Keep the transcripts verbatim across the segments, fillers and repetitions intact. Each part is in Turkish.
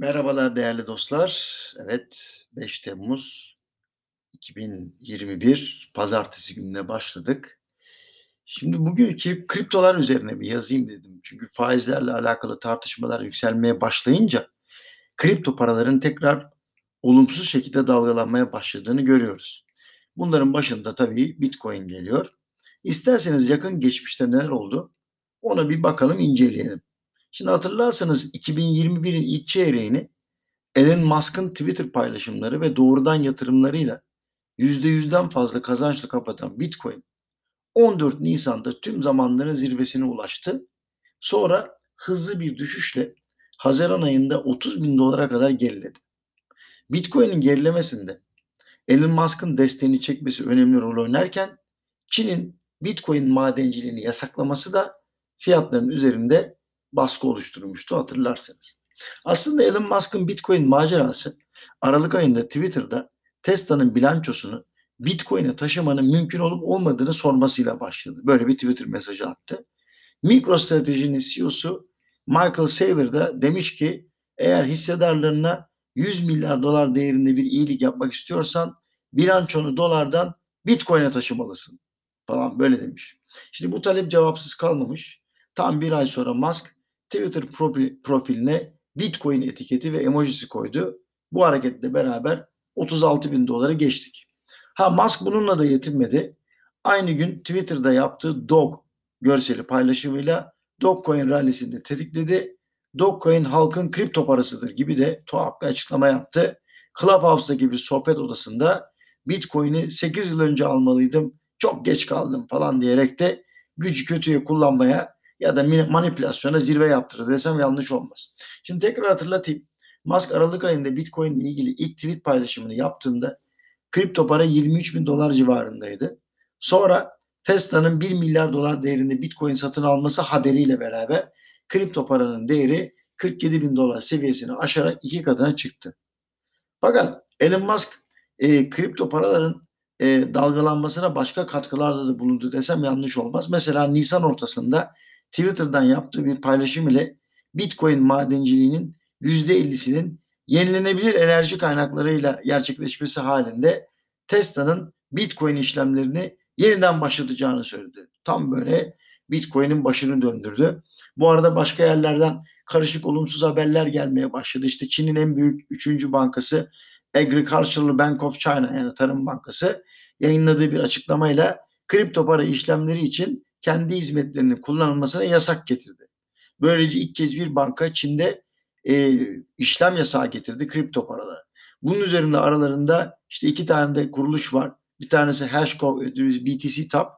Merhabalar değerli dostlar. Evet, beş Temmuz iki bin yirmi bir Pazartesi gününe başladık. Şimdi bugünkü kriptolar üzerine bir yazayım dedim. Çünkü faizlerle alakalı tartışmalar yükselmeye başlayınca kripto paraların tekrar olumsuz şekilde dalgalanmaya başladığını görüyoruz. Bunların başında tabii Bitcoin geliyor. İsterseniz yakın geçmişte neler oldu ona bir bakalım, inceleyelim. Şimdi hatırlarsanız iki bin yirmi birin ilk çeyreğini Elon Musk'ın Twitter paylaşımları ve doğrudan yatırımlarıyla yüzde yüzden fazla kazançla kapatan Bitcoin on dört Nisan'da tüm zamanların zirvesine ulaştı. Sonra hızlı bir düşüşle Haziran ayında otuz bin dolara kadar geriledi. Bitcoin'in gerilemesinde Elon Musk'ın desteğini çekmesi önemli rol oynarken Çin'in Bitcoin madenciliğini yasaklaması da fiyatların üzerinde baskı oluşturmuştu, hatırlarsanız. Aslında Elon Musk'ın Bitcoin macerası Aralık ayında Twitter'da Tesla'nın bilançosunu Bitcoin'e taşımanın mümkün olup olmadığını sormasıyla başladı. Böyle bir Twitter mesajı attı. Microstrategy'nin C E O'su Michael Saylor da demiş ki eğer hissedarlarına yüz milyar dolar değerinde bir iyilik yapmak istiyorsan bilançonu dolardan Bitcoin'e taşımalısın falan, böyle demiş. Şimdi bu talep cevapsız kalmamış. Tam bir ay sonra Musk Twitter profiline Bitcoin etiketi ve emojisi koydu. Bu hareketle beraber otuz altı bin dolara geçtik. Ha, Musk bununla da yetinmedi. Aynı gün Twitter'da yaptığı Dog görseli paylaşımıyla Dogecoin rallisini de tetikledi. Dogecoin halkın kripto parasıdır gibi de tuhaf bir açıklama yaptı. Clubhouse'daki bir sohbet odasında Bitcoin'i sekiz yıl önce almalıydım, çok geç kaldım falan diyerek de gücü kötüye kullanmaya ya da manipülasyona zirve yaptırır desem yanlış olmaz. Şimdi tekrar hatırlatayım. Musk Aralık ayında Bitcoin ile ilgili ilk tweet paylaşımını yaptığında kripto para yirmi üç bin dolar civarındaydı. Sonra Tesla'nın bir milyar dolar değerinde Bitcoin satın alması haberiyle beraber kripto paranın değeri kırk yedi bin dolar seviyesini aşarak iki katına çıktı. Fakat Elon Musk e, kripto paraların e, dalgalanmasına başka katkılarda da bulundu desem yanlış olmaz. Mesela Nisan ortasında Twitter'dan yaptığı bir paylaşım ile Bitcoin madenciliğinin yüzde ellisinin yenilenebilir enerji kaynaklarıyla gerçekleşmesi halinde Tesla'nın Bitcoin işlemlerini yeniden başlatacağını söyledi. Tam böyle Bitcoin'in başını döndürdü. Bu arada başka yerlerden karışık olumsuz haberler gelmeye başladı. İşte Çin'in en büyük üçüncü bankası Agricultural Bank of China, yani Tarım Bankası, yayınladığı bir açıklamayla kripto para işlemleri için kendi hizmetlerinin kullanılmasına yasak getirdi. Böylece ilk kez bir banka Çin'de e, işlem yasağı getirdi kripto paralara. Bunun üzerinde aralarında işte iki tane de kuruluş var. Bir tanesi Hashcoin, B T C Tap.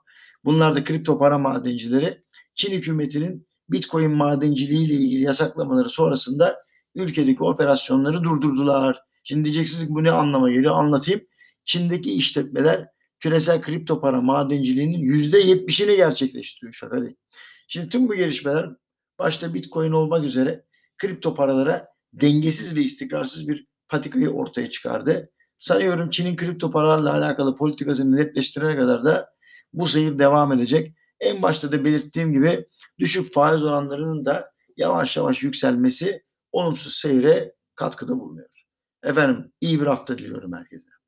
Bunlar da kripto para madencileri. Çin hükümetinin Bitcoin madenciliği ile ilgili yasaklamaları sonrasında ülkedeki operasyonları durdurdular. Şimdi diyeceksiniz ki bu ne anlama geliyor, anlatayım. Çin'deki işletmeler küresel kripto para madenciliğinin yüzde yetmişini gerçekleştiriyor. Şaka değil. Şimdi tüm bu gelişmeler başta Bitcoin olmak üzere kripto paralara dengesiz ve istikrarsız bir patikayı ortaya çıkardı. Sanıyorum Çin'in kripto paralarla alakalı politikasını netleştirene kadar da bu seyir devam edecek. En başta da belirttiğim gibi düşük faiz oranlarının da yavaş yavaş yükselmesi olumsuz seyre katkıda bulunuyor. Efendim, iyi bir hafta diliyorum herkese.